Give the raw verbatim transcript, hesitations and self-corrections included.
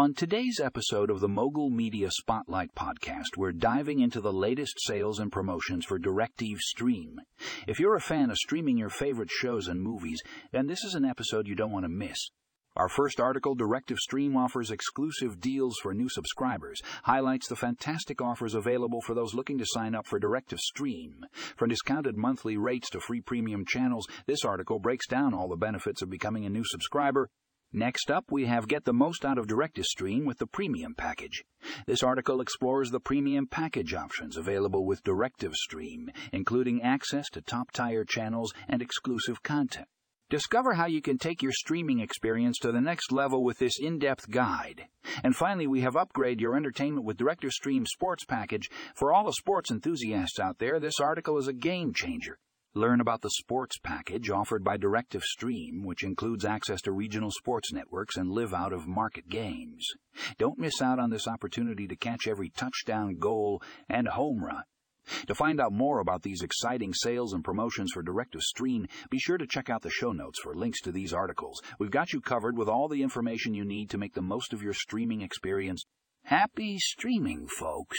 On today's episode of the Mogul Media Spotlight Podcast, we're diving into the latest sales and promotions for DIRECTV Stream. If you're a fan of streaming your favorite shows and movies, then this is an episode you don't want to miss. Our first article, DIRECTV Stream offers exclusive deals for new subscribers, highlights the fantastic offers available for those looking to sign up for DIRECTV Stream. From discounted monthly rates to free premium channels, this article breaks down all the benefits of becoming a new subscriber. Next up, we have Get the Most Out of DIRECTV Stream with the Premium Package. This article explores the premium package options available with DIRECTV Stream, including access to top-tier channels and exclusive content. Discover how you can take your streaming experience to the next level with this in-depth guide. And finally, we have Upgrade Your Entertainment with DIRECTV Stream Sports Package. For all the sports enthusiasts out there, this article is a game-changer. Learn about the sports package offered by DIRECTV Stream, which includes access to regional sports networks and live out of market games. Don't miss out on this opportunity to catch every touchdown, goal, and home run. To find out more about these exciting sales and promotions for DIRECTV Stream, be sure to check out the show notes for links to these articles. We've got you covered with all the information you need to make the most of your streaming experience. Happy streaming, folks!